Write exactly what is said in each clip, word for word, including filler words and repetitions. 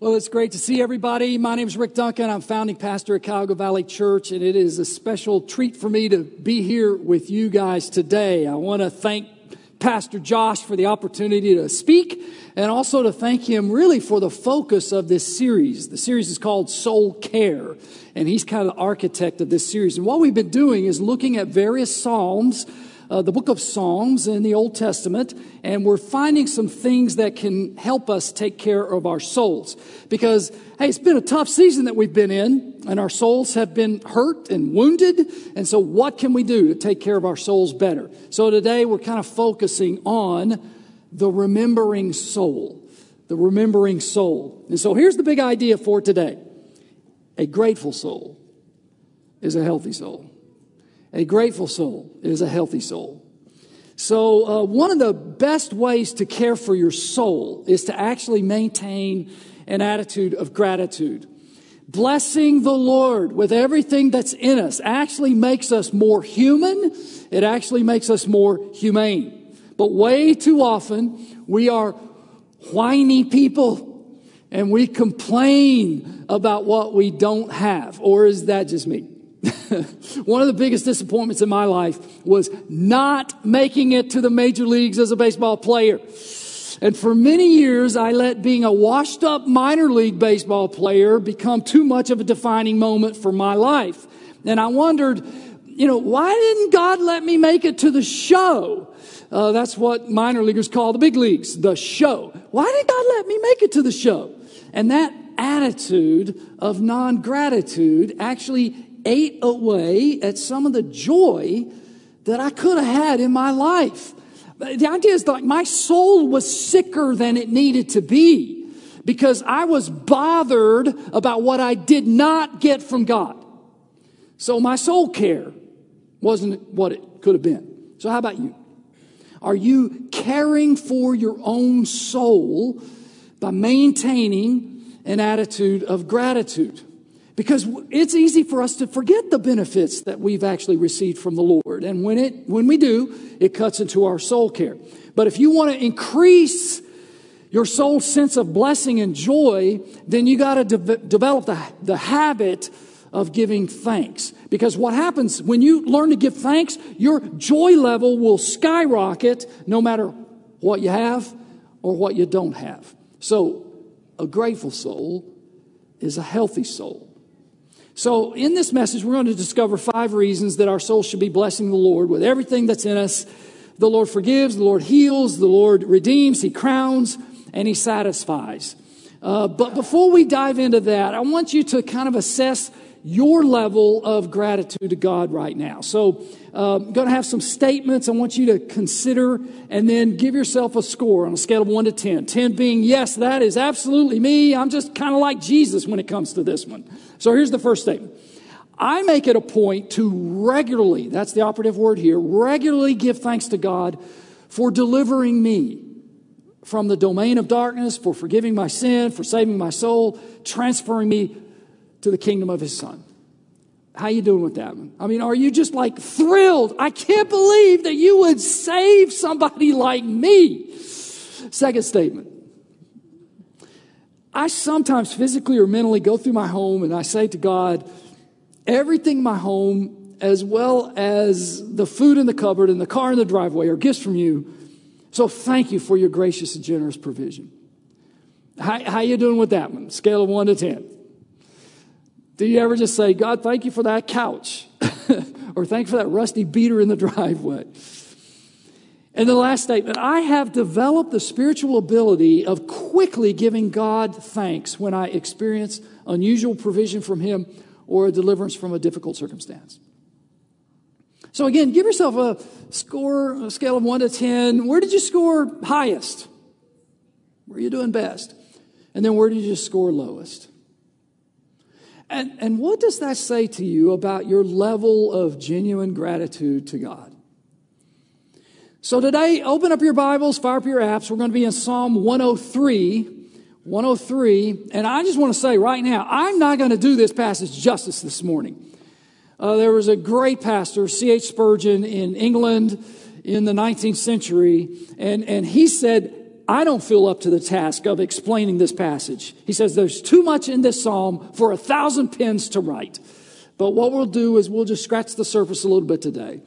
Well, it's great to see everybody. My name is Rick Duncan. I'm founding pastor at Cuyahoga Valley Church, and it is a special treat for me to be here with you guys today. I want to thank Pastor Josh for the opportunity to speak, and also to thank him really for the focus of this series. The series is called Soul Care, and he's kind of the architect of this series. And what we've been doing is looking at various Psalms, Uh, the book of Psalms in the Old Testament, and we're finding some things that can help us take care of our souls. Because, hey, it's been a tough season that we've been in, and our souls have been hurt and wounded, and so what can we do to take care of our souls better? So today we're kind of focusing on the remembering soul, the remembering soul. And so here's the big idea for today. A grateful soul is a healthy soul. A grateful soul is a healthy soul. So uh, one of the best ways to care for your soul is to actually maintain an attitude of gratitude. Blessing the Lord with everything that's in us actually makes us more human. It actually makes us more humane. But way too often, we are whiny people. And we complain about what we don't have. Or is that just me? One of the biggest disappointments in my life was not making it to the major leagues as a baseball player. And for many years, I let being a washed-up minor league baseball player become too much of a defining moment for my life. And I wondered, you know, why didn't God let me make it to the show? Uh, that's what minor leaguers call the big leagues, the show. Why did God let me make it to the show? And that attitude of non-gratitude actually ate away at some of the joy that I could have had in my life. The idea is that my soul was sicker than it needed to be because I was bothered about what I did not get from God. So my soul care wasn't what it could have been. So how about you? Are you caring for your own soul by maintaining an attitude of gratitude? Because it's easy for us to forget the benefits that we've actually received from the Lord. And when it when we do, it cuts into our soul care. But if you want to increase your soul's sense of blessing and joy, then you got to de- develop the, the habit of giving thanks. Because what happens when you learn to give thanks, your joy level will skyrocket no matter what you have or what you don't have. So a grateful soul is a healthy soul. So in this message, we're going to discover five reasons that our soul should be blessing the Lord with everything that's in us. The Lord forgives, the Lord heals, the Lord redeems, He crowns, and He satisfies. Uh, but before we dive into that, I want you to kind of assess your level of gratitude to God right now. So uh, I'm going to have some statements I want you to consider, and then give yourself a score on a scale of one to ten. ten being, yes, that is absolutely me. I'm just kind of like Jesus when it comes to this one. So here's the first statement. I make it a point to regularly, that's the operative word here, regularly give thanks to God for delivering me from the domain of darkness, for forgiving my sin, for saving my soul, transferring me to the kingdom of His Son. How you doing with that one? I mean, are you just like thrilled? I can't believe that you would save somebody like me. Second statement. I sometimes physically or mentally go through my home and I say to God, everything in my home, as well as the food in the cupboard and the car in the driveway, are gifts from You. So thank You for Your gracious and generous provision. How, how you doing with that one? Scale of one to ten. Do you ever just say, God, thank You for that couch? Or thank You for that rusty beater in the driveway? And the last statement, I have developed the spiritual ability of quickly giving God thanks when I experience unusual provision from Him or a deliverance from a difficult circumstance. So again, give yourself a score, a scale of one to ten. Where did you score highest? Where are you doing best? And then where did you score lowest? And, and what does that say to you about your level of genuine gratitude to God? So today, open up your Bibles, fire up your apps. We're going to be in Psalm one oh three, one oh three. And I just want to say right now, I'm not going to do this passage justice this morning. Uh, there was a great pastor, C H Spurgeon, in England in the nineteenth century. And, and he said, I don't feel up to the task of explaining this passage. He says there's too much in this psalm for a thousand pens to write. But what we'll do is we'll just scratch the surface a little bit today.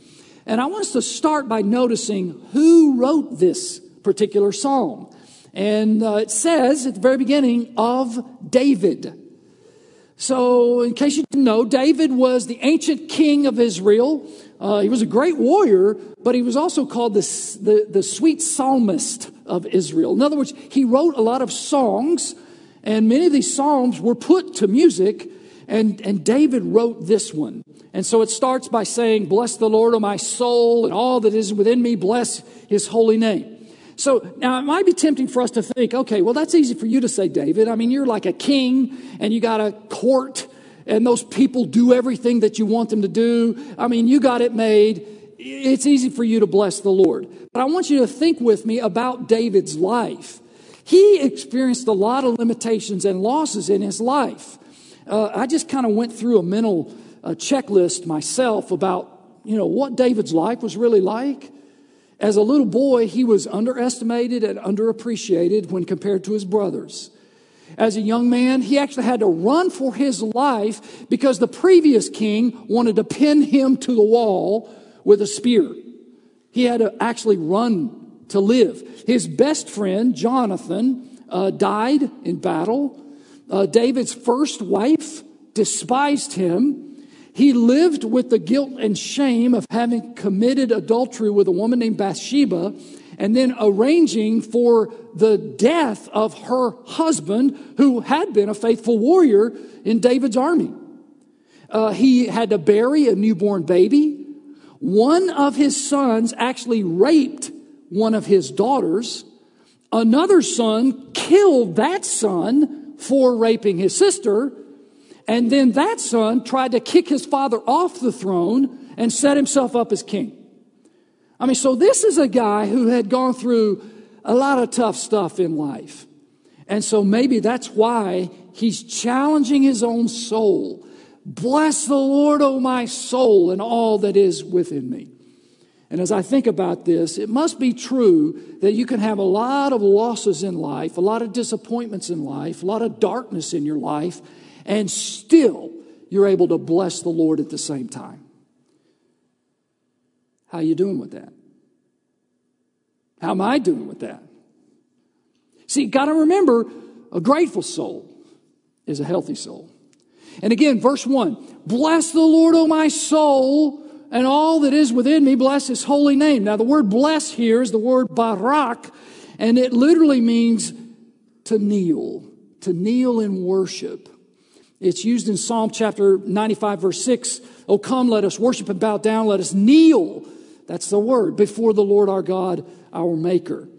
And I want us to start by noticing who wrote this particular psalm. And uh, it says at the very beginning, of David. So in case you didn't know, David was the ancient king of Israel. Uh, he was a great warrior, but he was also called the, the, the sweet psalmist of Israel. In other words, he wrote a lot of songs, and many of these psalms were put to music, and, and David wrote this one. And so it starts by saying, bless the Lord, O my soul, and all that is within me, bless his holy name. So now it might be tempting for us to think, okay, well, that's easy for you to say, David. I mean, you're like a king and you got a court and those people do everything that you want them to do. I mean, you got it made. It's easy for you to bless the Lord. But I want you to think with me about David's life. He experienced a lot of limitations and losses in his life. Uh, I just kind of went through a mental uh, checklist myself about, you know, what David's life was really like. As a little boy, he was underestimated and underappreciated when compared to his brothers. As a young man, he actually had to run for his life because the previous king wanted to pin him to the wall with a spear. He had to actually run to live. His best friend, Jonathan, uh, died in battle. Uh, David's first wife despised him. He lived with the guilt and shame of having committed adultery with a woman named Bathsheba and then arranging for the death of her husband, who had been a faithful warrior in David's army. Uh, he had to bury a newborn baby. One of his sons actually raped one of his daughters. Another son killed that son for raping his sister. And then that son tried to kick his father off the throne and set himself up as king. I mean, so this is a guy who had gone through a lot of tough stuff in life. And so maybe that's why he's challenging his own soul. Bless the Lord, O my soul, and all that is within me. And as I think about this, it must be true that you can have a lot of losses in life, a lot of disappointments in life, a lot of darkness in your life, and still, you're able to bless the Lord at the same time. How are you doing with that? How am I doing with that? See, got to remember, a grateful soul is a healthy soul. And again, verse one, bless the Lord, O my soul, and all that is within me, bless his holy name. Now, the word bless here is the word barak, and it literally means to kneel, to kneel in worship. It's used in Psalm chapter ninety-five, verse six. Oh, come, let us worship and bow down. Let us kneel. That's the word, before the Lord our God, our Maker.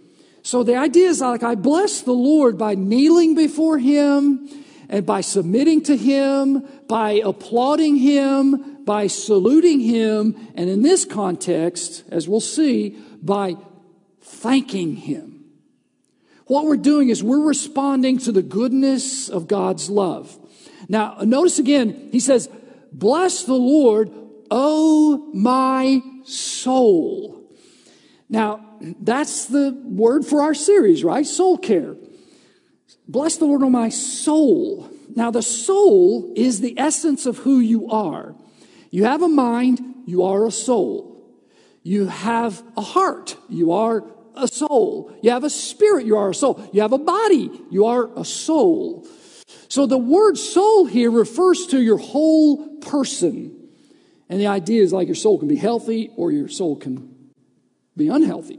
So the idea is like I bless the Lord by kneeling before him and by submitting to him, by applauding him, by saluting him. And in this context, as we'll see, by thanking him. What we're doing is we're responding to the goodness of God's love. Now, notice again, he says, bless the Lord, O my soul. Now, that's the word for our series, right? Soul care. Bless the Lord, O my soul. Now, the soul is the essence of who you are. You have a mind, you are a soul. You have a heart, you are a soul. You have a spirit, you are a soul. You have a body, you are a soul. So the word soul here refers to your whole person. And the idea is like your soul can be healthy or your soul can be unhealthy.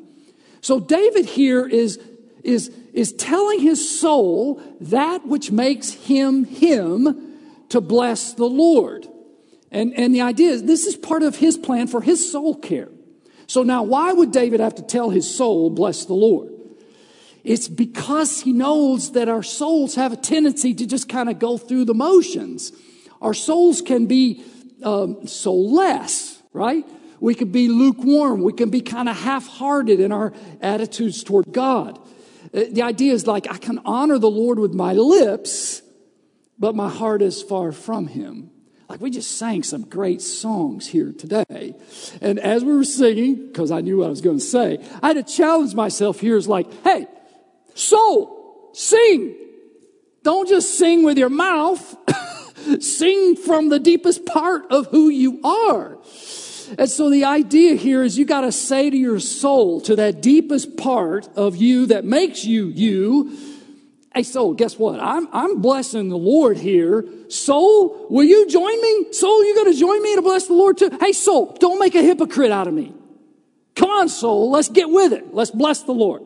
So David here is, is, is telling his soul that which makes him him to bless the Lord. And, and the idea is this is part of his plan for his soul care. So now why would David have to tell his soul, bless the Lord? It's because he knows that our souls have a tendency to just kind of go through the motions. Our souls can be um, soulless, right? We can be lukewarm. We can be kind of half-hearted in our attitudes toward God. The idea is like, I can honor the Lord with my lips, but my heart is far from him. Like we just sang some great songs here today. And as we were singing, because I knew what I was going to say, I had to challenge myself here. It's like, hey, So, sing. Don't just sing with your mouth. Sing from the deepest part of who you are. And so the idea here is you got to say to your soul, to that deepest part of you that makes you you, hey, soul, guess what? I'm, I'm blessing the Lord here. Soul, will you join me? Soul, you going to join me to bless the Lord too? Hey, soul, don't make a hypocrite out of me. Come on, soul, let's get with it. Let's bless the Lord.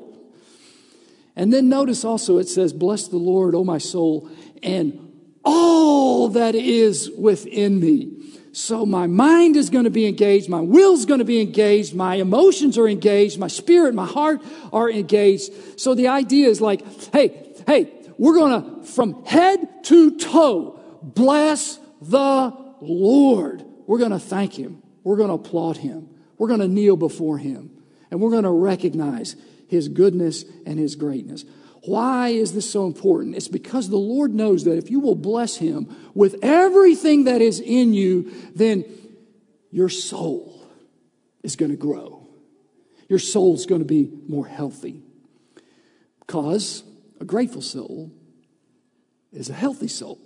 And then notice also it says, bless the Lord, O my soul, and all that is within me. So my mind is going to be engaged. My will's going to be engaged. My emotions are engaged. My spirit, my heart are engaged. So the idea is like, hey, hey, we're going to, from head to toe, bless the Lord. We're going to thank him. We're going to applaud him. We're going to kneel before him. And we're going to recognize his goodness and his greatness. Why is this so important? It's because the Lord knows that if you will bless him with everything that is in you, then your soul is going to grow. Your soul's going to be more healthy. Because a grateful soul is a healthy soul.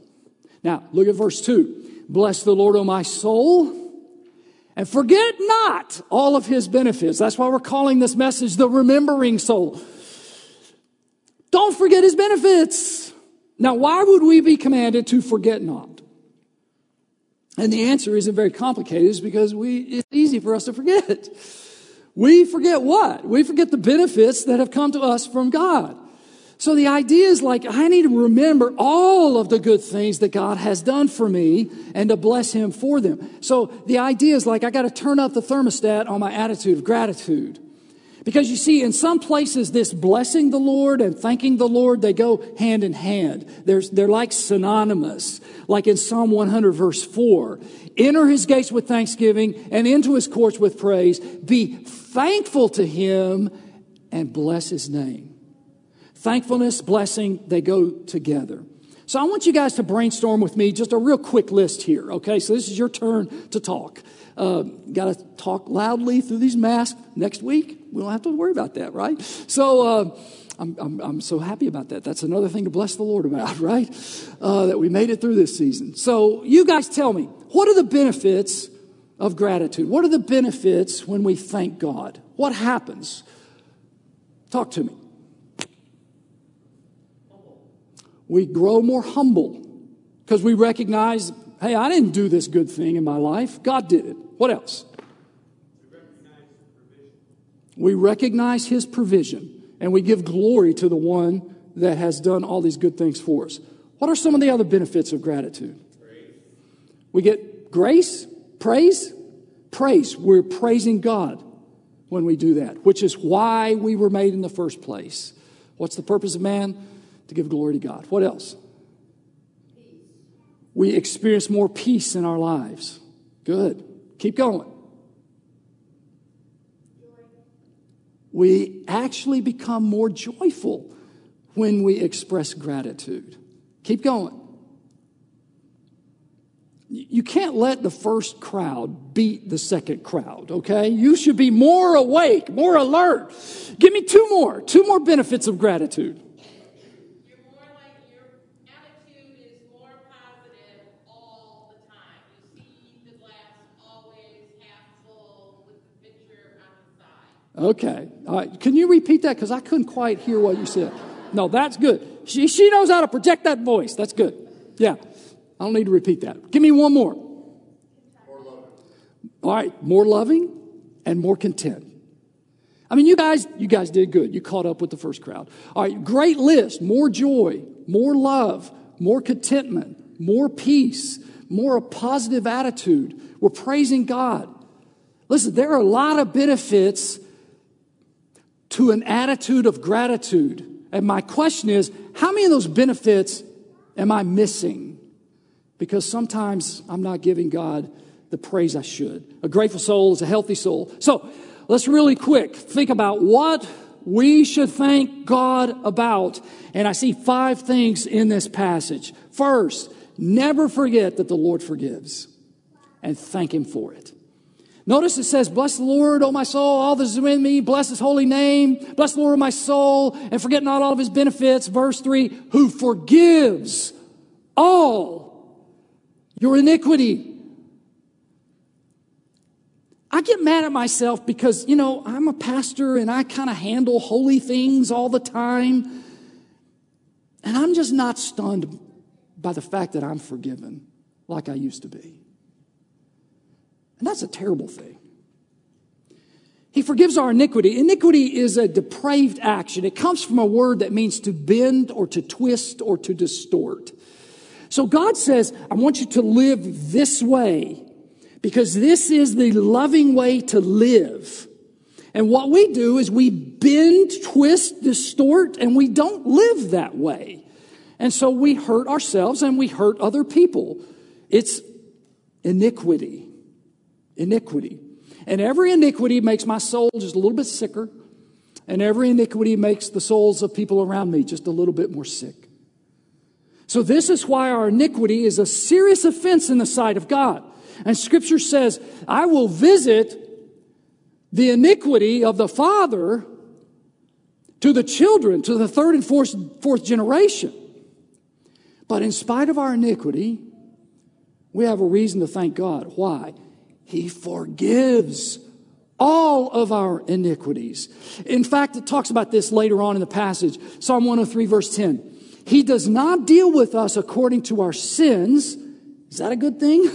Now, look at verse two. Bless the Lord, O my soul, and forget not all of his benefits. That's why we're calling this message the remembering soul. Don't forget his benefits. Now, why would we be commanded to forget not? And the answer isn't very complicated. It's because we, it's easy for us to forget. We forget what? We forget the benefits that have come to us from God. So the idea is like, I need to remember all of the good things that God has done for me and to bless him for them. So the idea is like, I got to turn up the thermostat on my attitude of gratitude. Because you see, in some places, this blessing the Lord and thanking the Lord, they go hand in hand. There's, they're like synonymous, like in Psalm one hundred, verse four. Enter his gates with thanksgiving and into his courts with praise. Be thankful to him and bless his name. Thankfulness, blessing, they go together. So I want you guys to brainstorm with me just a real quick list here, okay? So this is your turn to talk. Uh, got to talk loudly through these masks next week. We don't have to worry about that, right? So uh, I'm, I'm, I'm so happy about that. That's another thing to bless the Lord about, right? Uh, that we made it through this season. So you guys tell me, what are the benefits of gratitude? What are the benefits when we thank God? What happens? Talk to me. We grow more humble because we recognize, hey, I didn't do this good thing in my life. God did it. What else? We recognize his provision and we give glory to the one that has done all these good things for us. What are some of the other benefits of gratitude? Praise. We get grace, praise, praise. We're praising God when we do that, which is why we were made in the first place. What's the purpose of man? To give glory to God. What else? Peace. We experience more peace in our lives. Good. Keep going. We actually become more joyful when we express gratitude. Keep going. You can't let the first crowd beat the second crowd, okay? You should be more awake, more alert. Give me two more, two more benefits of gratitude. You're more like your attitude is more positive all the time. You see the glass always half full with the picture on the side. Okay. All right. Can you repeat that? Because I couldn't quite hear what you said. No, that's good. She she knows how to project that voice. That's good. Yeah. I don't need to repeat that. Give me one more. More loving. All right. More loving and more content. I mean, you guys, you guys did good. You caught up with the first crowd. All right. Great list. More joy, more love, more contentment, more peace, more a positive attitude. We're praising God. Listen, there are a lot of benefits to an attitude of gratitude. And my question is, how many of those benefits am I missing? Because sometimes I'm not giving God the praise I should. A grateful soul is a healthy soul. So let's really quick think about what we should thank God about. And I see five things in this passage. First, never forget that the Lord forgives and thank him for it. Notice it says, bless the Lord, O my soul, all that is within me, bless his holy name, bless the Lord, O my soul, and forget not all of his benefits. Verse three, who forgives all your iniquity. I get mad at myself because, you know, I'm a pastor and I kind of handle holy things all the time. And I'm just not stunned by the fact that I'm forgiven like I used to be. And that's a terrible thing. He forgives our iniquity. Iniquity is a depraved action. It comes from a word that means to bend or to twist or to distort. So God says, I want you to live this way because this is the loving way to live. And what we do is we bend, twist, distort, and we don't live that way. And so we hurt ourselves and we hurt other people. It's iniquity. Iniquity. And every iniquity makes my soul just a little bit sicker. And every iniquity makes the souls of people around me just a little bit more sick. So this is why our iniquity is a serious offense in the sight of God. And Scripture says, I will visit the iniquity of the father to the children, to the third and fourth, fourth generation. But in spite of our iniquity, we have a reason to thank God. Why? He forgives all of our iniquities. In fact, it talks about this later on in the passage. Psalm one oh three, verse ten. He does not deal with us according to our sins. Is that a good thing?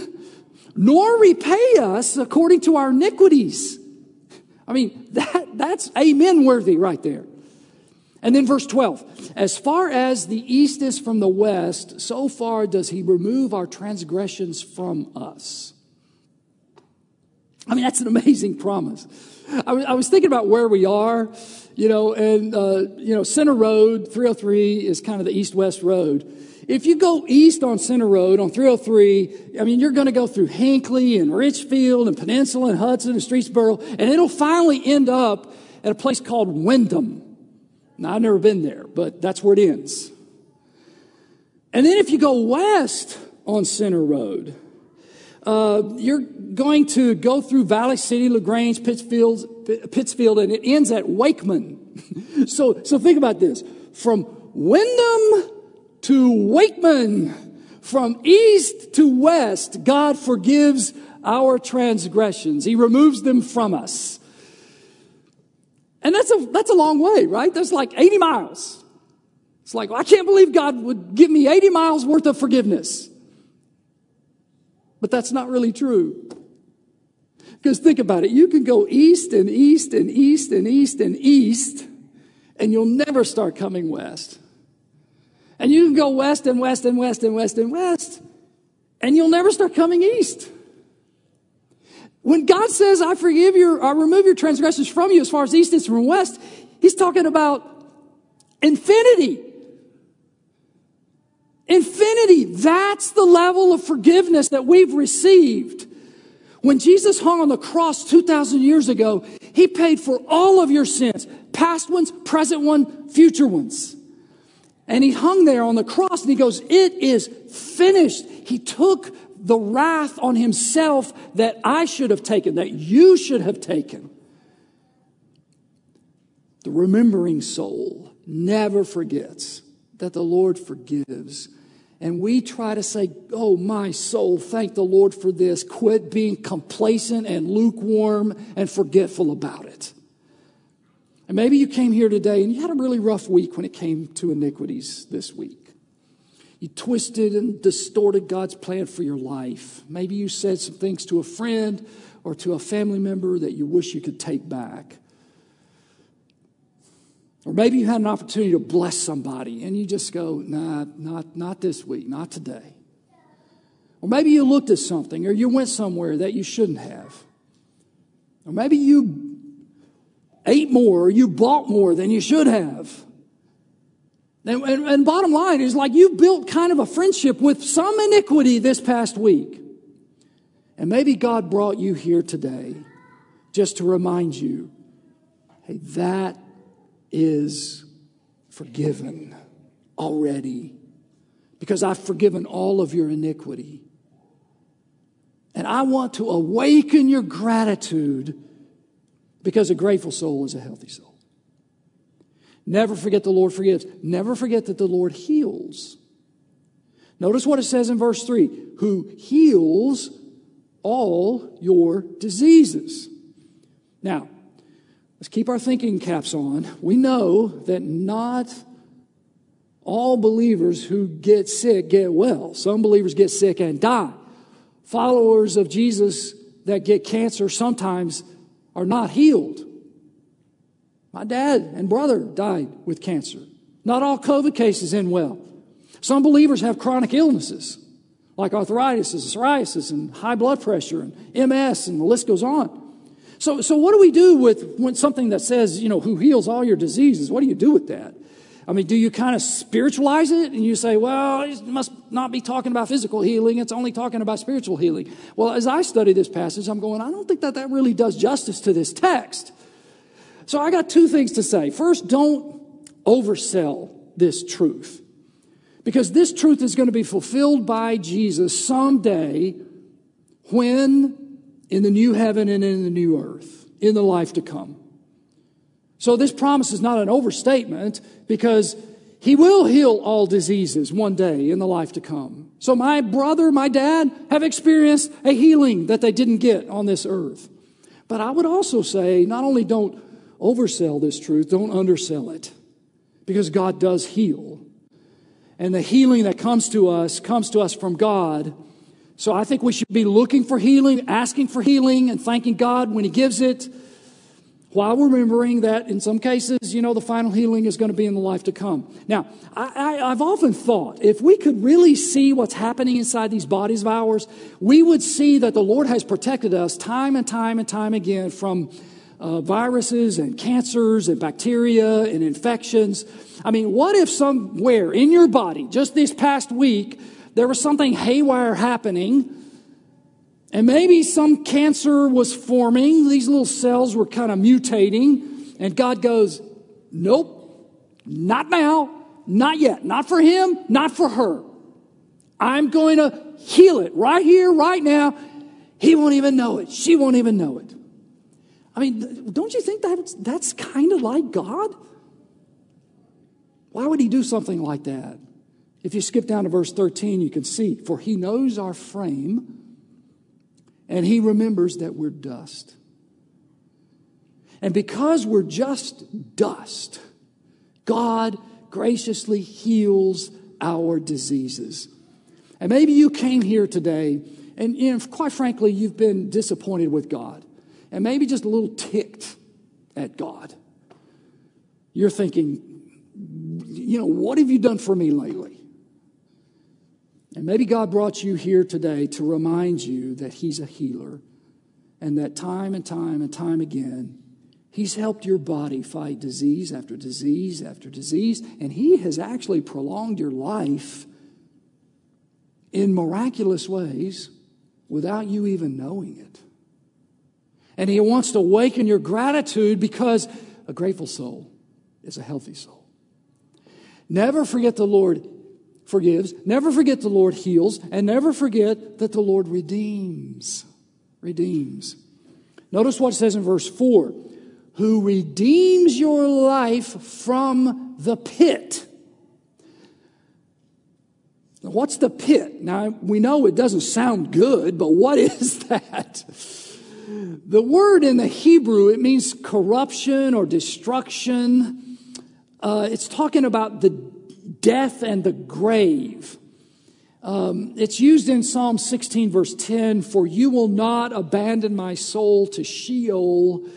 Nor repay us according to our iniquities. I mean, that that's amen worthy right there. And then verse twelve, as far as the east is from the west, so far does he remove our transgressions from us. I mean, that's an amazing promise. I, I was thinking about where we are, you know, and, uh, you know, Center Road, three oh three is kind of the east-west road. If you go east on Center Road, on three oh three, I mean, you're going to go through Hankley and Richfield and Peninsula and Hudson and Streetsboro, and it'll finally end up at a place called Wyndham. Now, I've never been there, but that's where it ends. And then if you go west on Center Road, uh, you're going to go through Valley City, LaGrange, Pittsfield, Pittsfield, and it ends at Wakeman. so, so think about this. From Wyndham to Wakeman, from east to west, God forgives our transgressions. He removes them from us. And that's a that's a long way, right? That's like eighty miles. It's like, well, I can't believe God would give me eighty miles worth of forgiveness. But that's not really true. Because think about it. You can go east and east and east and east and east, and you'll never start coming west. And you can go west and west and west and west and west, and you'll never start coming east. When God says, I forgive your, I remove your transgressions from you as far as east is from west, he's talking about infinity. Infinity. That's the level of forgiveness that we've received. When Jesus hung on the cross two thousand years ago, he paid for all of your sins, past ones, present ones, future ones. And he hung there on the cross and he goes, it is finished. He took the wrath on himself that I should have taken, that you should have taken. The remembering soul never forgets that the Lord forgives. And we try to say, oh, my soul, thank the Lord for this. Quit being complacent and lukewarm and forgetful about it. And maybe you came here today and you had a really rough week when it came to iniquities this week. You twisted and distorted God's plan for your life. Maybe you said some things to a friend or to a family member that you wish you could take back. Or maybe you had an opportunity to bless somebody and you just go, nah, not, not this week, not today. Or maybe you looked at something or you went somewhere that you shouldn't have. Or maybe you ate more or you bought more than you should have. And, and, and bottom line is like you built kind of a friendship with some iniquity this past week. And maybe God brought you here today just to remind you, hey, that is forgiven already because I've forgiven all of your iniquity. And I want to awaken your gratitude, because a grateful soul is a healthy soul. Never forget the Lord forgives. Never forget that the Lord heals. Notice what it says in verse three. Who heals all your diseases. Now, let's keep our thinking caps on. We know that not all believers who get sick get well. Some believers get sick and die. Followers of Jesus that get cancer sometimes are not healed. My dad and brother died with cancer. Not all COVID cases end well. Some believers have chronic illnesses like arthritis and psoriasis and high blood pressure and M S, and the list goes on. So, so what do we do with when something that says, you know, who heals all your diseases? What do you do with that? I mean, do you kind of spiritualize it and you say, well, it must not be talking about physical healing. It's only talking about spiritual healing. Well, as I study this passage, I'm going, I don't think that that really does justice to this text. So I got two things to say. First, don't oversell this truth, because this truth is going to be fulfilled by Jesus someday when in the new heaven and in the new earth, in the life to come. So this promise is not an overstatement, because he will heal all diseases one day in the life to come. So my brother, my dad have experienced a healing that they didn't get on this earth. But I would also say, not only don't oversell this truth, don't undersell it, because God does heal. And the healing that comes to us comes to us from God. So I think we should be looking for healing, asking for healing, and thanking God when he gives it, while remembering that in some cases, you know, the final healing is going to be in the life to come. Now, I, I, I've often thought, if we could really see what's happening inside these bodies of ours, we would see that the Lord has protected us time and time and time again from uh, viruses and cancers and bacteria and infections. I mean, what if somewhere in your body, just this past week, there was something haywire happening? And maybe some cancer was forming. These little cells were kind of mutating. And God goes, nope, not now, not yet. Not for him, not for her. I'm going to heal it right here, right now. He won't even know it. She won't even know it. I mean, don't you think that that's kind of like God? Why would he do something like that? If you skip down to verse thirteen, you can see, for he knows our frame, and he remembers that we're dust. And because we're just dust, God graciously heals our diseases. And maybe you came here today, and, and quite frankly, you've been disappointed with God, and maybe just a little ticked at God. You're thinking, you know, what have you done for me lately? And maybe God brought you here today to remind you that he's a healer, and that time and time and time again, he's helped your body fight disease after disease after disease. And he has actually prolonged your life in miraculous ways without you even knowing it. And he wants to awaken your gratitude, because a grateful soul is a healthy soul. Never forget the Lord forgives, never forget the Lord heals, and never forget that the Lord redeems. Redeems. Notice what it says in verse four. Who redeems your life from the pit. Now, what's the pit? Now, we know it doesn't sound good, but what is that? The word in the Hebrew, it means corruption or destruction. Uh, it's talking about the death and the grave. Um, it's used in Psalm sixteen, verse ten, for you will not abandon my soul to Sheol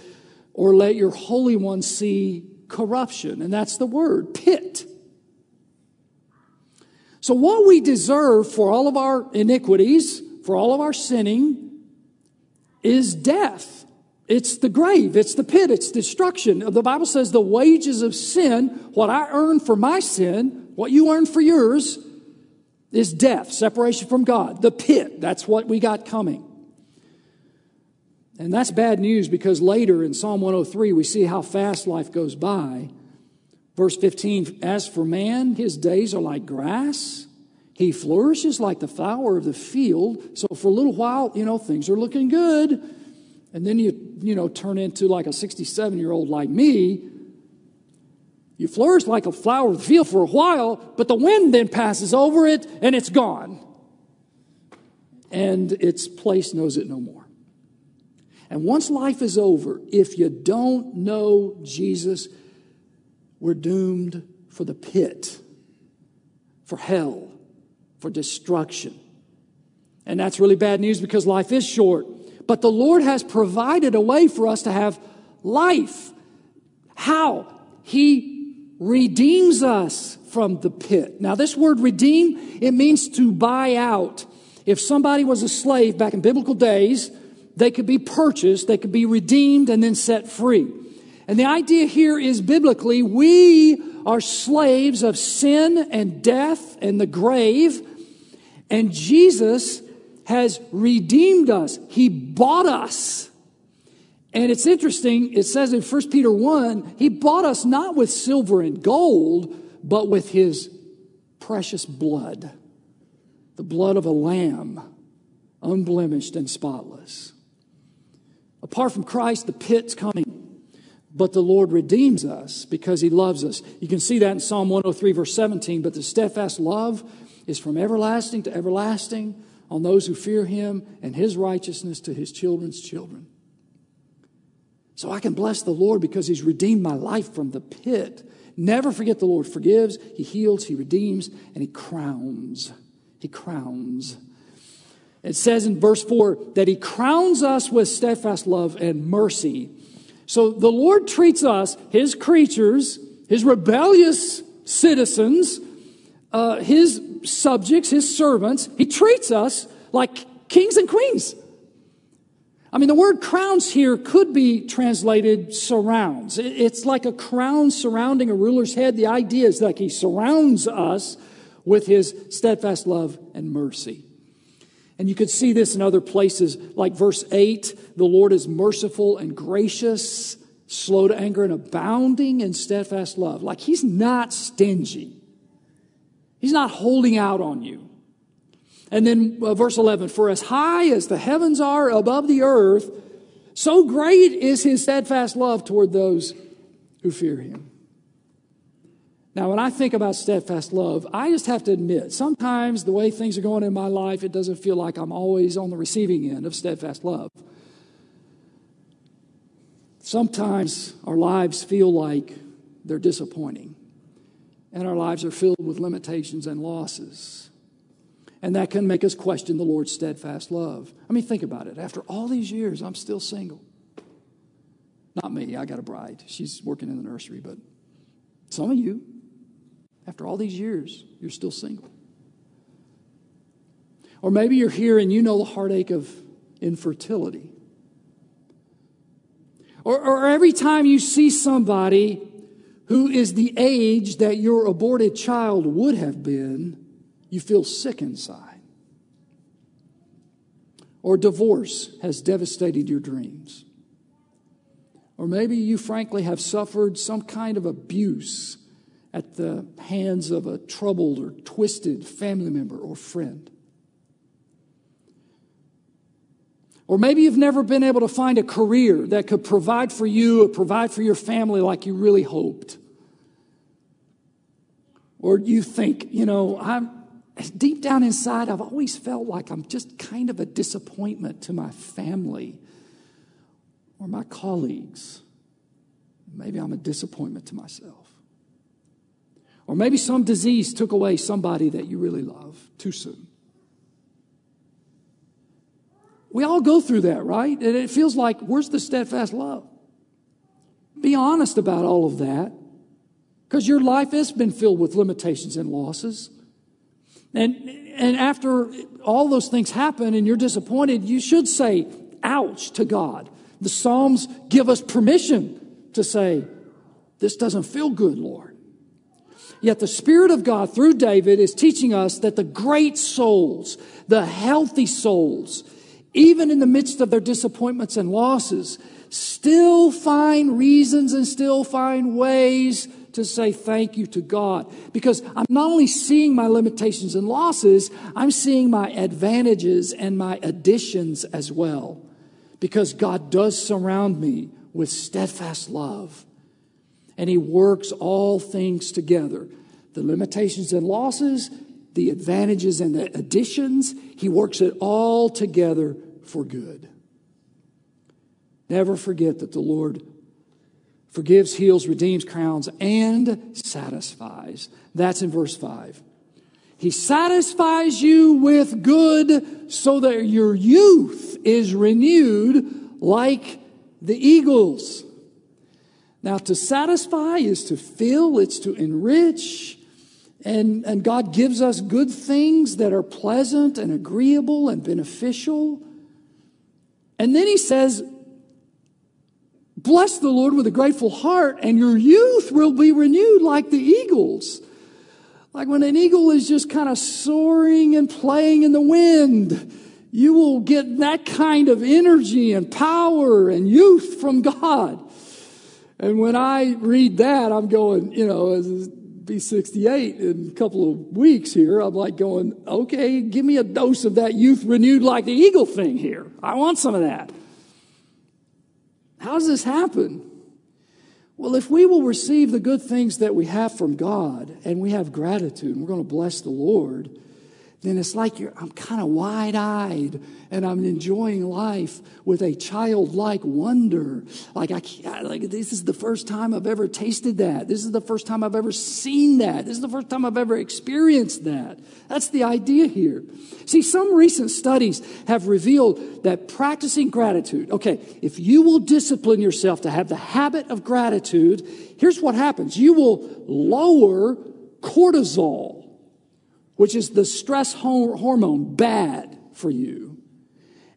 or let your Holy One see corruption. And that's the word, pit. So what we deserve for all of our iniquities, for all of our sinning, is death. It's the grave. It's the pit. It's destruction. The Bible says the wages of sin, what I earn for my sin, what you earn for yours, is death, separation from God, the pit. That's what we got coming. And that's bad news, because later in Psalm one oh three, we see how fast life goes by. Verse fifteen, as for man, his days are like grass. He flourishes like the flower of the field. So for a little while, you know, things are looking good. And then you, you know, turn into like a sixty-seven-year-old like me. You flourish like a flower of the field for a while, but the wind then passes over it and it's gone. And its place knows it no more. And once life is over, if you don't know Jesus, we're doomed for the pit, for hell, for destruction. And that's really bad news because life is short. But the Lord has provided a way for us to have life. How? He redeems us from the pit. Now, this word redeem, it means to buy out. If somebody was a slave back in biblical days, they could be purchased, they could be redeemed, and then set free. And the idea here is biblically, we are slaves of sin and death and the grave. And Jesus has redeemed us. He bought us. And it's interesting, it says in First Peter one, he bought us not with silver and gold, but with his precious blood. The blood of a lamb, unblemished and spotless. Apart from Christ, the pit's coming. But the Lord redeems us because he loves us. You can see that in Psalm one oh three, verse seventeen. But the steadfast love is from everlasting to everlasting on those who fear him, and his righteousness to his children's children. So I can bless the Lord because he's redeemed my life from the pit. Never forget the Lord forgives, he heals, he redeems, and he crowns. He crowns. It says in verse four that he crowns us with steadfast love and mercy. So the Lord treats us, his creatures, his rebellious citizens, uh, his subjects, his servants. He treats us like kings and queens. I mean, the word crowns here could be translated surrounds. It's like a crown surrounding a ruler's head. The idea is like he surrounds us with his steadfast love and mercy. And you could see this in other places, like verse eight, the Lord is merciful and gracious, slow to anger and abounding in steadfast love. Like he's not stingy. He's not holding out on you. And then uh, verse eleven, for as high as the heavens are above the earth, so great is his steadfast love toward those who fear him. Now, when I think about steadfast love, I just have to admit, sometimes the way things are going in my life, it doesn't feel like I'm always on the receiving end of steadfast love. Sometimes our lives feel like they're disappointing, and our lives are filled with limitations and losses. And that can make us question the Lord's steadfast love. I mean, think about it. After all these years, I'm still single. Not me. I got a bride. She's working in the nursery, but some of you, after all these years, you're still single. Or maybe you're here and you know the heartache of infertility. Or, or every time you see somebody who is the age that your aborted child would have been, you feel sick inside. Or divorce has devastated your dreams. Or maybe you frankly have suffered some kind of abuse at the hands of a troubled or twisted family member or friend. Or maybe you've never been able to find a career that could provide for you or provide for your family like you really hoped. Or you think, you know, I'm deep down inside, I've always felt like I'm just kind of a disappointment to my family or my colleagues. Maybe I'm a disappointment to myself. Or maybe some disease took away somebody that you really love too soon. We all go through that, right? And it feels like, where's the steadfast love? Be honest about all of that, because your life has been filled with limitations and losses. And, and after all those things happen and you're disappointed, you should say, ouch, to God. The Psalms give us permission to say, this doesn't feel good, Lord. Yet the Spirit of God through David is teaching us that the great souls, the healthy souls, even in the midst of their disappointments and losses, still find reasons and still find ways to say thank you to God, because I'm not only seeing my limitations and losses, I'm seeing my advantages and my additions as well, because God does surround me with steadfast love, and He works all things together. The limitations and losses, the advantages and the additions, He works it all together for good. Never forget that the Lord forgives, heals, redeems, crowns, and satisfies. That's in verse five. He satisfies you with good so that your youth is renewed like the eagles. Now, to satisfy is to fill, it's to enrich. And, and God gives us good things that are pleasant and agreeable and beneficial. And then He says, bless the Lord with a grateful heart, and your youth will be renewed like the eagles. Like when an eagle is just kind of soaring and playing in the wind, you will get that kind of energy and power and youth from God. And when I read that, I'm going, you know, as be sixty-eight in a couple of weeks here, I'm like going, okay, give me a dose of that youth renewed like the eagle thing here. I want some of that. How does this happen? Well, if we will receive the good things that we have from God, and we have gratitude, and we're going to bless the Lord, then it's like you're, I'm kind of wide-eyed, and I'm enjoying life with a childlike wonder. Like, I can't, like, this is the first time I've ever tasted that. This is the first time I've ever seen that. This is the first time I've ever experienced that. That's the idea here. See, some recent studies have revealed that practicing gratitude, okay, if you will discipline yourself to have the habit of gratitude, here's what happens. You will lower cortisol, which is the stress hormone, bad for you.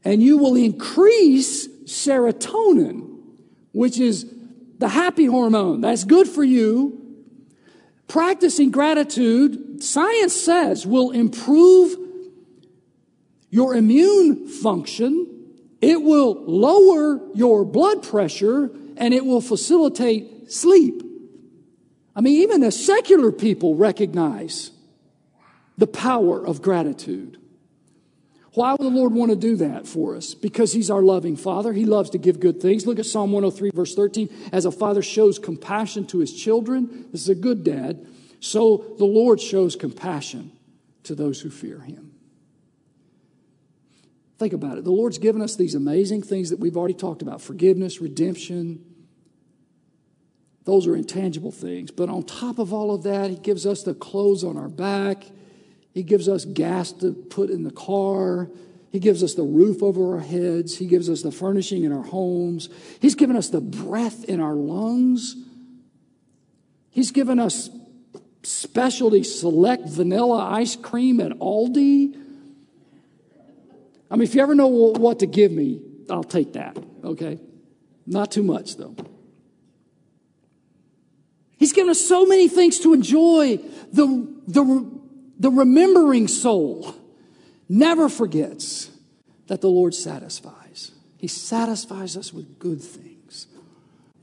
And you will increase serotonin, which is the happy hormone. That's good for you. Practicing gratitude, science says, will improve your immune function. It will lower your blood pressure, and it will facilitate sleep. I mean, even the secular people recognize the power of gratitude. Why would the Lord want to do that for us? Because He's our loving Father. He loves to give good things. Look at Psalm one oh three, verse thirteen. As a father shows compassion to his children, this is a good dad, so the Lord shows compassion to those who fear Him. Think about it. The Lord's given us these amazing things that we've already talked about. Forgiveness, redemption. Those are intangible things. But on top of all of that, He gives us the clothes on our back. He gives us gas to put in the car. He gives us the roof over our heads. He gives us the furnishing in our homes. He's given us the breath in our lungs. He's given us specialty select vanilla ice cream at Aldi. I mean, if you ever know what to give me, I'll take that, okay? Not too much, though. He's given us so many things to enjoy. The... the The remembering soul never forgets that the Lord satisfies. He satisfies us with good things.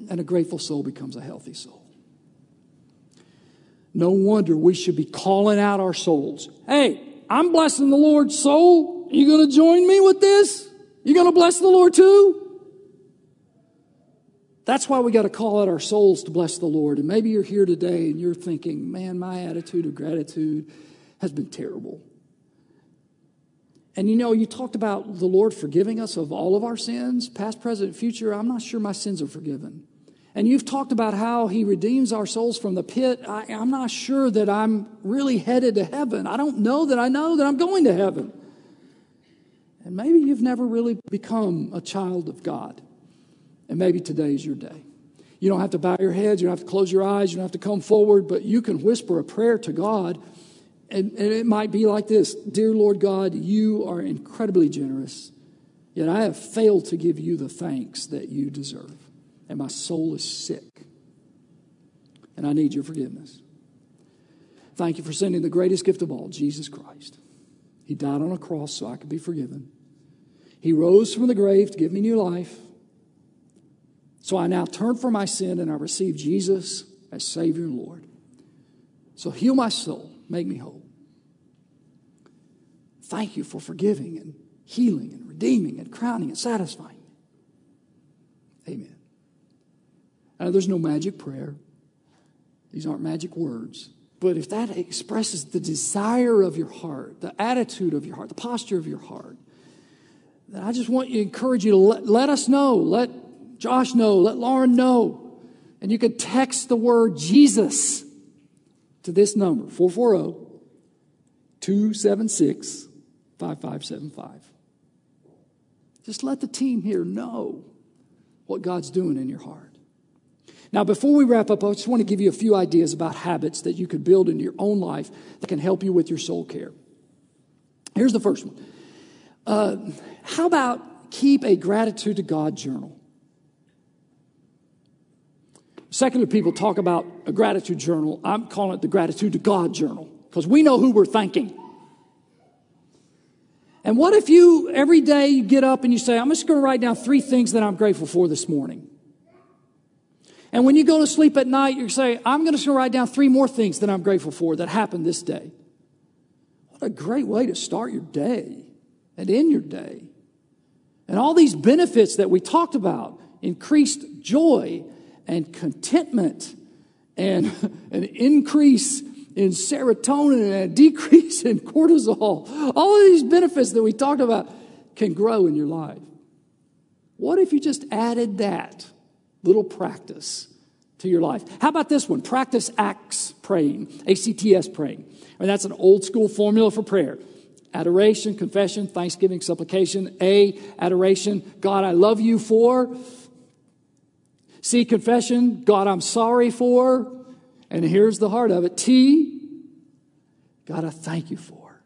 And a grateful soul becomes a healthy soul. No wonder we should be calling out our souls. Hey, I'm blessing the Lord's soul. You going to join me with this? You going to bless the Lord too? That's why we got to call out our souls to bless the Lord. And maybe you're here today and you're thinking, man, my attitude of gratitude has been terrible. And you know, you talked about the Lord forgiving us of all of our sins, past, present, future. I'm not sure my sins are forgiven. And you've talked about how He redeems our souls from the pit. I, I'm not sure that I'm really headed to heaven. I don't know that I know that I'm going to heaven. And maybe you've never really become a child of God. And maybe today is your day. You don't have to bow your heads. You don't have to close your eyes. You don't have to come forward. But you can whisper a prayer to God. And, and it might be like this. Dear Lord God, You are incredibly generous, yet I have failed to give You the thanks that You deserve. And my soul is sick, and I need Your forgiveness. Thank You for sending the greatest gift of all, Jesus Christ. He died on a cross so I could be forgiven. He rose from the grave to give me new life. So I now turn from my sin and I receive Jesus as Savior and Lord. So heal my soul. Make me whole. Thank you for forgiving and healing and redeeming and crowning and satisfying me. Amen. Now, there's no magic prayer. These aren't magic words. But if that expresses the desire of your heart, the attitude of your heart, the posture of your heart, then I just want you to encourage you to let, let us know. Let Josh know. Let Lauren know. And you can text the word Jesus to this number, four four zero, two seven six, five five seven five. Just let the team here know what God's doing in your heart. Now, before we wrap up, I just want to give you a few ideas about habits that you could build into your own life that can help you with your soul care. Here's the first one. Uh, how about keep a gratitude to God journal? Secular people talk about a gratitude journal. I'm calling it the gratitude to God journal because we know who we're thanking. And what if you, every day you get up and you say, I'm just going to write down three things that I'm grateful for this morning. And when you go to sleep at night, you say, I'm going to write down three more things that I'm grateful for that happened this day. What a great way to start your day and end your day. And all these benefits that we talked about, increased joy and contentment and an increase in serotonin and a decrease in cortisol. All of these benefits that we talked about can grow in your life. What if you just added that little practice to your life? How about this one? Practice ACTS praying, A C T S praying. I mean, that's an old school formula for prayer. Adoration, confession, thanksgiving, supplication. A, adoration, God, I love you for. C, confession, God, I'm sorry for. And here's the heart of it. T, God, I thank you for.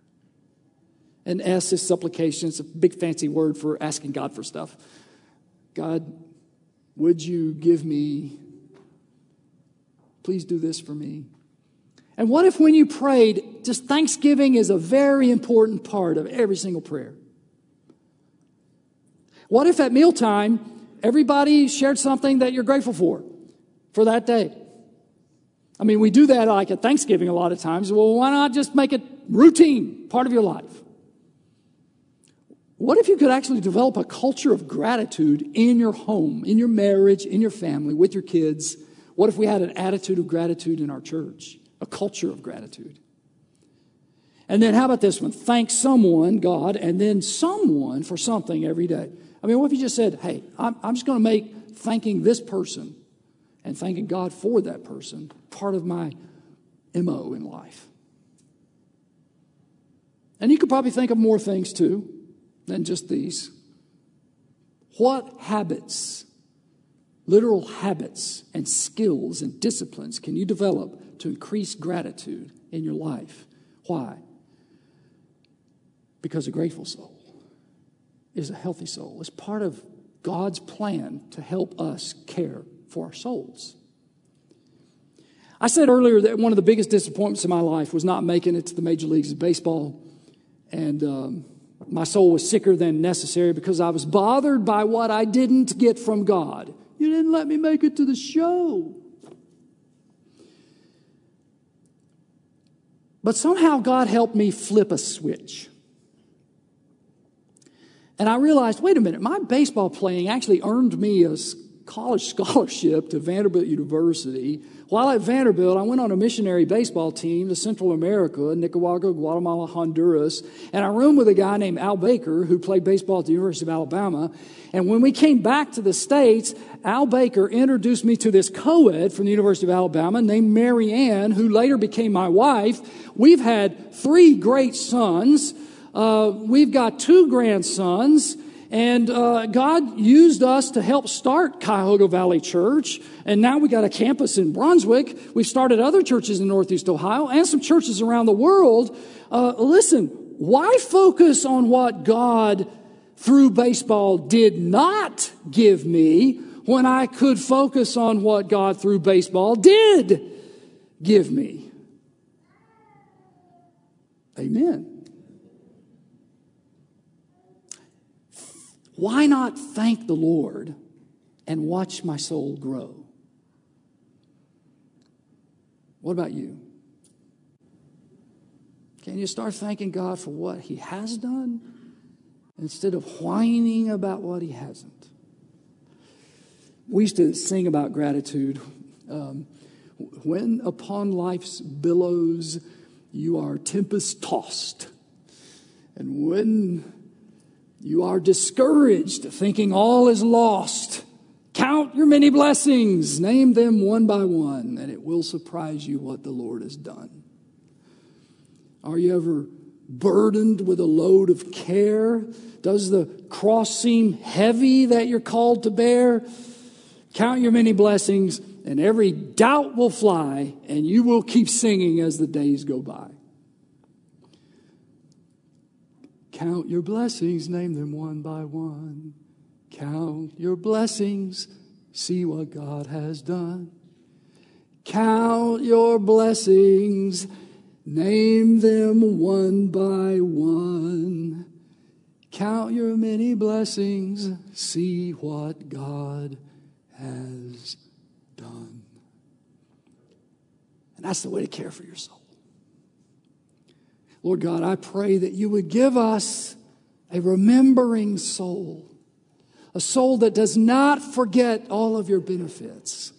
And S is supplication. It's a big fancy word for asking God for stuff. God, would you give me, please do this for me. And what if when you prayed, just thanksgiving is a very important part of every single prayer? What if at mealtime, everybody shared something that you're grateful for, for that day? I mean, we do that like at Thanksgiving a lot of times. Well, why not just make it routine, part of your life? What if you could actually develop a culture of gratitude in your home, in your marriage, in your family, with your kids? What if we had an attitude of gratitude in our church, a culture of gratitude? And then how about this one? Thank someone, God, and then someone for something every day. I mean, what if you just said, hey, I'm, I'm just going to make thanking this person and thanking God for that person part of my M O in life? And you could probably think of more things, too, than just these. What habits, literal habits and skills and disciplines can you develop to increase gratitude in your life? Why? Because a grateful soul is a healthy soul. It's part of God's plan to help us care for our souls. I said earlier that one of the biggest disappointments in my life was not making it to the major leagues of baseball. And um my soul was sicker than necessary because I was bothered by what I didn't get from God. You didn't let me make it to the show. But somehow God helped me flip a switch. And I realized, wait a minute, my baseball playing actually earned me a college scholarship to Vanderbilt University. While at Vanderbilt, I went on a missionary baseball team to Central America, Nicaragua, Guatemala, Honduras, and I roomed with a guy named Al Baker who played baseball at the University of Alabama. And when we came back to the States, Al Baker introduced me to this co-ed from the University of Alabama named Mary Ann, who later became my wife. We've had three great sons. Uh, we've got two grandsons. And uh, God used us to help start Cuyahoga Valley Church. And now we got a campus in Brunswick. We've started other churches in Northeast Ohio and some churches around the world. Uh, listen, why focus on what God, through baseball, did not give me when I could focus on what God, through baseball, did give me? Amen. Why not thank the Lord and watch my soul grow? What about you? Can you start thanking God for what he has done instead of whining about what he hasn't? We used to sing about gratitude. Um, when upon life's billows you are tempest tossed, and when you are discouraged, thinking all is lost, count your many blessings, name them one by one, and it will surprise you what the Lord has done. Are you ever burdened with a load of care? Does the cross seem heavy that you're called to bear? Count your many blessings, and every doubt will fly, and you will keep singing as the days go by. Count your blessings, name them one by one. Count your blessings, see what God has done. Count your blessings, name them one by one. Count your many blessings, see what God has done. And that's the way to care for your soul. Lord God, I pray that you would give us a remembering soul, a soul that does not forget all of your benefits,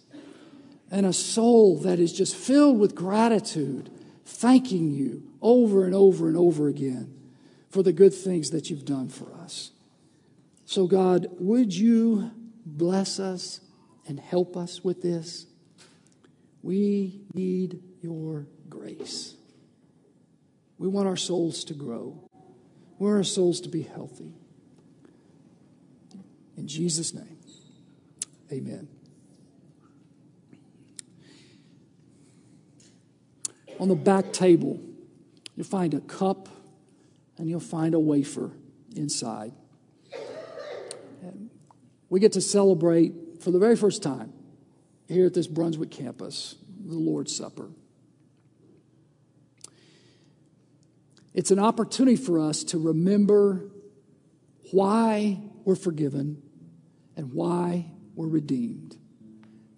and a soul that is just filled with gratitude, thanking you over and over and over again for the good things that you've done for us. So God, would you bless us and help us with this? We need your grace. We want our souls to grow. We want our souls to be healthy. In Jesus' name, amen. On the back table, you'll find a cup and you'll find a wafer inside. And we get to celebrate for the very first time here at this Brunswick campus, the Lord's Supper. It's an opportunity for us to remember why we're forgiven and why we're redeemed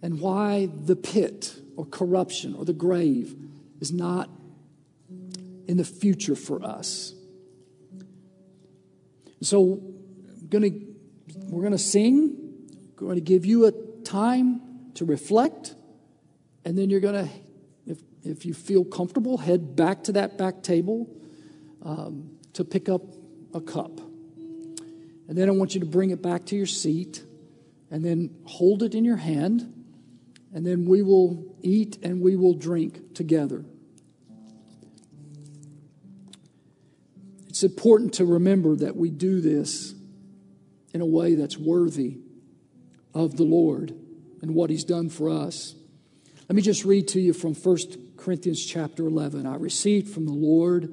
and why the pit or corruption or the grave is not in the future for us. So I'm gonna, we're going to sing. We're going to give you a time to reflect. And then you're going to, if, if you feel comfortable, head back to that back table um, to pick up a cup. And then I want you to bring it back to your seat and then hold it in your hand. And then we will eat and we will drink together. It's important to remember that we do this in a way that's worthy of the Lord and what he's done for us. Let me just read to you from First Corinthians chapter eleven. I received from the Lord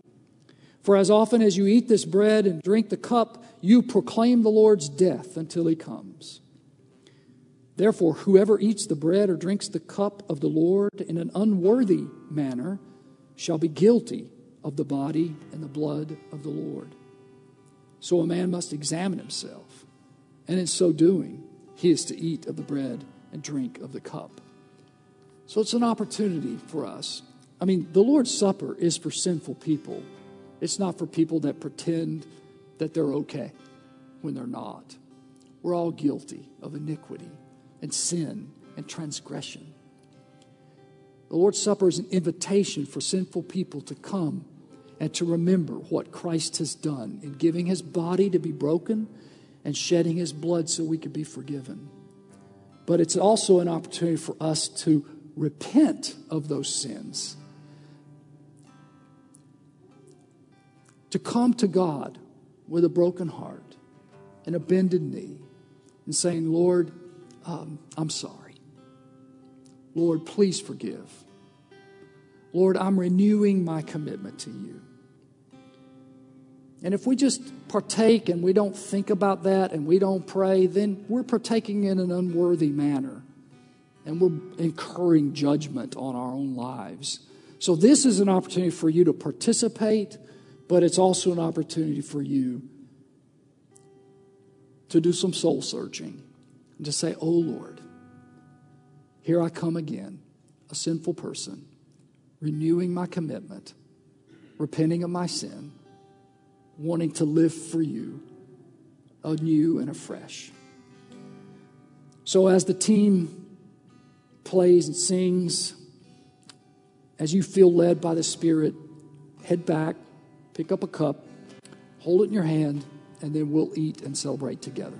For as often as you eat this bread and drink the cup, you proclaim the Lord's death until he comes. Therefore, whoever eats the bread or drinks the cup of the Lord in an unworthy manner shall be guilty of the body and the blood of the Lord. So a man must examine himself, and in so doing, he is to eat of the bread and drink of the cup." So it's an opportunity for us. I mean, the Lord's Supper is for sinful people. It's not for people that pretend that they're okay when they're not. We're all guilty of iniquity and sin and transgression. The Lord's Supper is an invitation for sinful people to come and to remember what Christ has done in giving his body to be broken and shedding his blood so we could be forgiven. But it's also an opportunity for us to repent of those sins, to come to God with a broken heart, an bended knee, and saying, "Lord, Um, I'm sorry. Lord, please forgive. Lord, I'm renewing my commitment to you. And if we just partake and we don't think about that and we don't pray, then we're partaking in an unworthy manner. And we're incurring judgment on our own lives. So this is an opportunity for you to participate, but it's also an opportunity for you to do some soul searching and to say, oh Lord, here I come again, a sinful person, renewing my commitment, repenting of my sin, wanting to live for you anew and afresh. So as the team plays and sings, as you feel led by the Spirit, head back, pick up a cup, hold it in your hand, and then we'll eat and celebrate together.